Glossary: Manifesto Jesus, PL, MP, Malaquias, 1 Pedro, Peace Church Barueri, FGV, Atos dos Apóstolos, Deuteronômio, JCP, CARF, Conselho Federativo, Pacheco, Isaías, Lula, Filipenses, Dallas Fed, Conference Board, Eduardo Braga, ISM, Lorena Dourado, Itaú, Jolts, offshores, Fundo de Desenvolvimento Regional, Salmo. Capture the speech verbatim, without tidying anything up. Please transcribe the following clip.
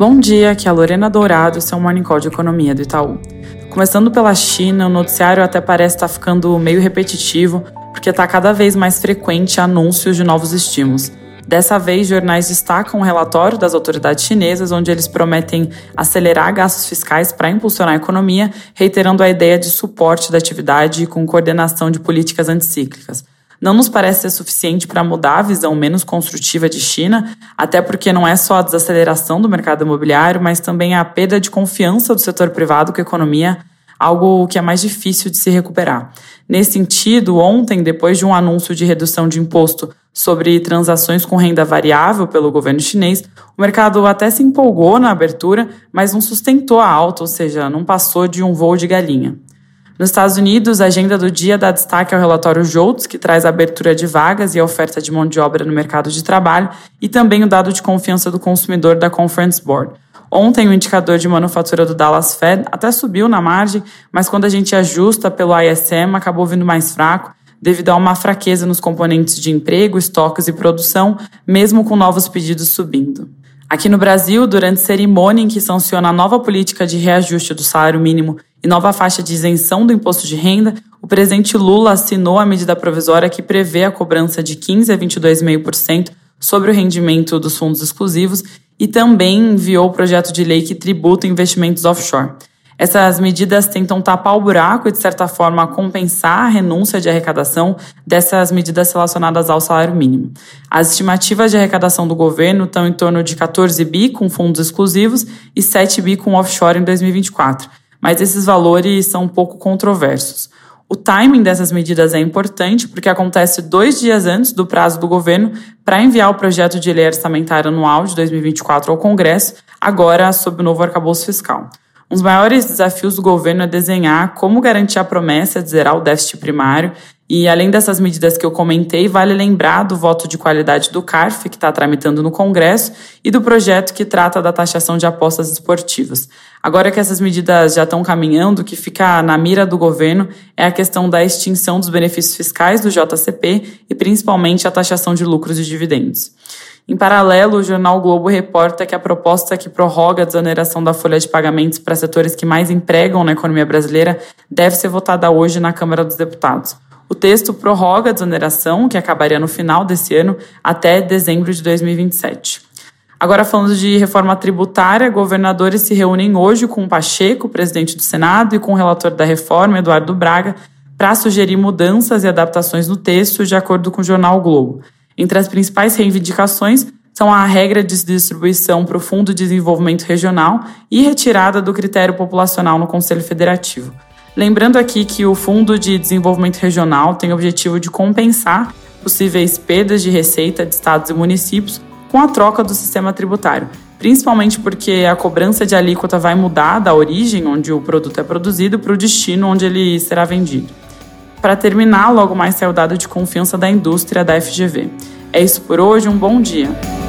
Bom dia, aqui é a Lorena Dourado e seu Morning Call de Economia do Itaú. Começando pela China, o noticiário até parece estar ficando meio repetitivo, porque está cada vez mais frequente anúncios de novos estímulos. Dessa vez, jornais destacam o relatório das autoridades chinesas, onde eles prometem acelerar gastos fiscais para impulsionar a economia, reiterando a ideia de suporte da atividade com coordenação de políticas anticíclicas. Não nos parece ser suficiente para mudar a visão menos construtiva de China, até porque não é só a desaceleração do mercado imobiliário, mas também a perda de confiança do setor privado com a economia, algo que é mais difícil de se recuperar. Nesse sentido, ontem, depois de um anúncio de redução de imposto sobre transações com renda variável pelo governo chinês, o mercado até se empolgou na abertura, mas não sustentou a alta, ou seja, não passou de um voo de galinha. Nos Estados Unidos, a agenda do dia dá destaque ao relatório Jolts, que traz a abertura de vagas e a oferta de mão de obra no mercado de trabalho, e também o dado de confiança do consumidor da Conference Board. Ontem, o indicador de manufatura do Dallas Fed até subiu na margem, mas quando a gente ajusta pelo I S M, acabou vindo mais fraco, devido a uma fraqueza nos componentes de emprego, estoques e produção, mesmo com novos pedidos subindo. Aqui no Brasil, durante cerimônia em que sanciona a nova política de reajuste do salário mínimo e nova faixa de isenção do imposto de renda, o presidente Lula assinou a medida provisória que prevê a cobrança de quinze por cento a vinte e dois vírgula cinco por cento sobre o rendimento dos fundos exclusivos e também enviou o projeto de lei que tributa investimentos offshore. Essas medidas tentam tapar o buraco e, de certa forma, compensar a renúncia de arrecadação dessas medidas relacionadas ao salário mínimo. As estimativas de arrecadação do governo estão em torno de catorze bi com fundos exclusivos e sete bi com offshore em dois mil e vinte e quatro, mas esses valores são um pouco controversos. O timing dessas medidas é importante porque acontece dois dias antes do prazo do governo para enviar o projeto de lei orçamentária anual de dois mil e vinte e quatro ao Congresso, agora sob o novo arcabouço fiscal. Um dos maiores desafios do governo é desenhar como garantir a promessa de zerar o déficit primário e, além dessas medidas que eu comentei, vale lembrar do voto de qualidade do C A R F, que está tramitando no Congresso, e do projeto que trata da taxação de apostas esportivas. Agora que essas medidas já estão caminhando, o que fica na mira do governo é a questão da extinção dos benefícios fiscais do J C P e, principalmente, a taxação de lucros e dividendos. Em paralelo, o jornal o Globo reporta que a proposta que prorroga a desoneração da folha de pagamentos para setores que mais empregam na economia brasileira deve ser votada hoje na Câmara dos Deputados. O texto prorroga a desoneração, que acabaria no final desse ano, até dezembro de dois mil e vinte e sete. Agora, falando de reforma tributária, governadores se reúnem hoje com o Pacheco, presidente do Senado, e com o relator da reforma, Eduardo Braga, para sugerir mudanças e adaptações no texto, de acordo com o jornal o Globo. Entre as principais reivindicações são a regra de distribuição para o Fundo de Desenvolvimento Regional e retirada do critério populacional no Conselho Federativo. Lembrando aqui que o Fundo de Desenvolvimento Regional tem o objetivo de compensar possíveis perdas de receita de estados e municípios com a troca do sistema tributário, principalmente porque a cobrança de alíquota vai mudar da origem onde o produto é produzido para o destino onde ele será vendido. Para terminar, logo mais saiu o dado de confiança da indústria da F G V. É isso por hoje, um bom dia!